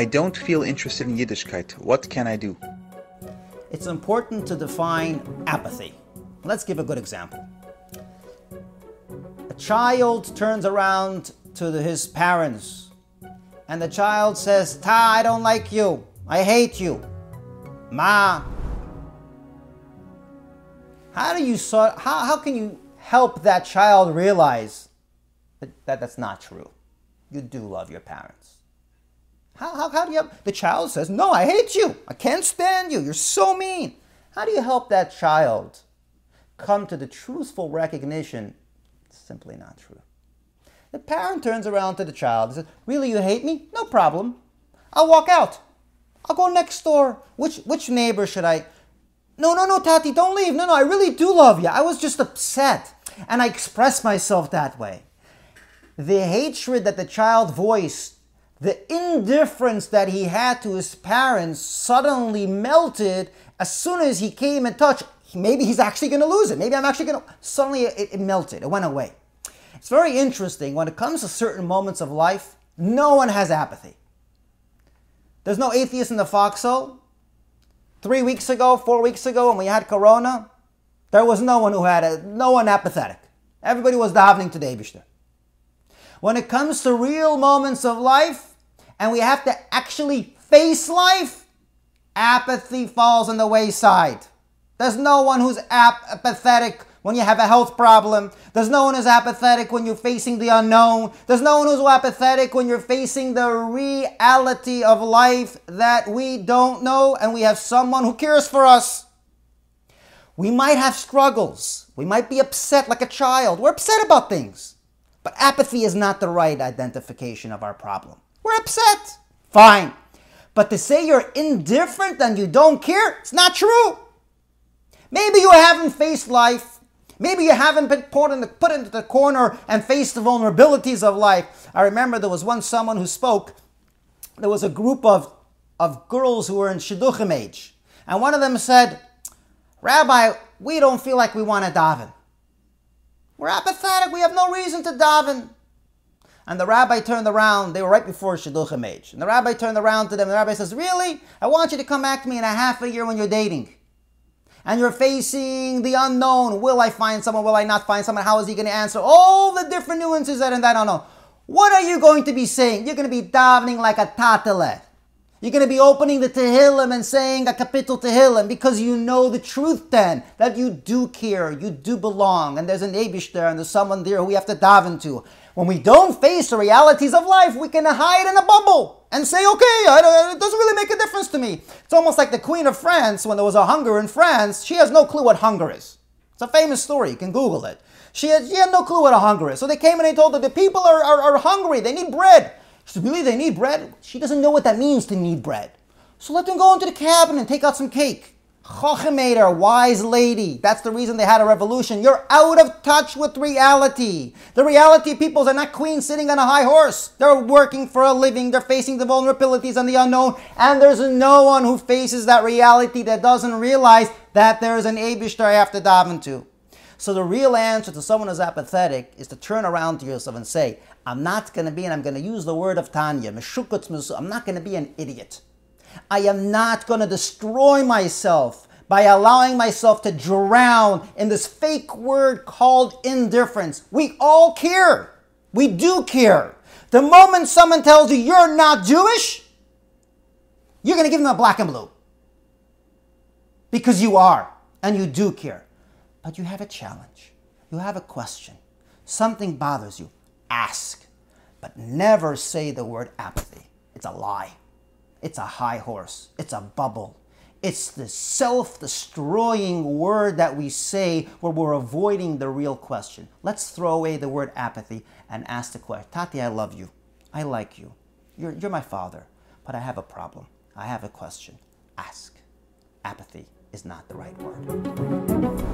I don't feel interested in Yiddishkeit. What can I do? It's important to define apathy. Let's give a good example. A child turns around to his parents and the child says, "Ta, I don't like you. I hate you. Ma." How can you help that child realize that that's not true? You do love your parents. How do you help? The child says, "No, I hate you. I can't stand you. You're so mean." How do you help that child come to the truthful recognition? It's simply not true. The parent turns around to the child and says, "Really, you hate me? No problem. I'll walk out. I'll go next door. Which neighbor should I..." No, Tati, don't leave. No, I really do love you. I was just upset, and I expressed myself that way. The hatred that the child voiced, the indifference that he had to his parents suddenly melted as soon as he came in touch. Maybe he's actually going to lose it. Maybe I'm actually going to... Suddenly it melted. It went away. It's very interesting. When it comes to certain moments of life, no one has apathy. There's no atheist in the foxhole. 3 weeks ago, 4 weeks ago, when we had Corona, there was no one who had no one apathetic. Everybody was davening to the Eibishter. When it comes to real moments of life, and we have to actually face life, apathy falls on the wayside. There's no one who's apathetic when you have a health problem. There's no one who's apathetic when you're facing the unknown. There's no one who's apathetic when you're facing the reality of life that we don't know and we have someone who cares for us. We might have struggles. We might be upset like a child. We're upset about things. But apathy is not the right identification of our problem. We're upset. Fine. But to say you're indifferent and you don't care, it's not true. Maybe you haven't faced life. Maybe you haven't been put into the corner and faced the vulnerabilities of life. I remember there was once someone who spoke. There was a group of girls who were in shidduchim age. And one of them said, "Rabbi, we don't feel like we want to daven. We're apathetic. We have no reason to daven." And the rabbi turned around. They were right before shidduchim age. And the rabbi turned around to them. And the rabbi says, "Really? I want you to come back to me in a half a year when you're dating. And you're facing the unknown. Will I find someone? Will I not find someone? How is he going to answer?" All the different nuances that and that unknown. What are you going to be saying? You're going to be davening like a tatele. You're going to be opening the Tehillim and saying a capital Tehillim because you know the truth then, that you do care, you do belong, and there's an Eibush there, and there's someone there who we have to daven to. When we don't face the realities of life, we can hide in a bubble and say, "Okay, it doesn't really make a difference to me." It's almost like the Queen of France, when there was a hunger in France, she has no clue what hunger is. It's a famous story. You can Google it. She had no clue what a hunger is. So they came and they told her, "The people are hungry. They need bread." She said, "Really, they need bread?" She doesn't know what that means to need bread. So let them go into the cabin and take out some cake. Chochemeder, wise lady. That's the reason they had a revolution. You're out of touch with reality. The reality peoples are not queens sitting on a high horse. They're working for a living. They're facing the vulnerabilities and the unknown. And there's no one who faces that reality that doesn't realize that there's an Eibishter I have to daven to. So the real answer to someone who's apathetic is to turn around to yourself and say, "I'm not going to be," and I'm going to use the word of Tanya, "I'm not going to be an idiot. I am not going to destroy myself by allowing myself to drown in this fake word called indifference." We all care. We do care. The moment someone tells you you're not Jewish, you're going to give them a black and blue. Because you are, and you do care. But you have a challenge. You have a question. Something bothers you. Ask. But never say the word apathy. It's a lie. It's a high horse. It's a bubble. It's the self-destroying word that we say where we're avoiding the real question. Let's throw away the word apathy and ask the question. "Tati, I love you. I like you. You're my father. But I have a problem. I have a question." Ask. Apathy is not the right word.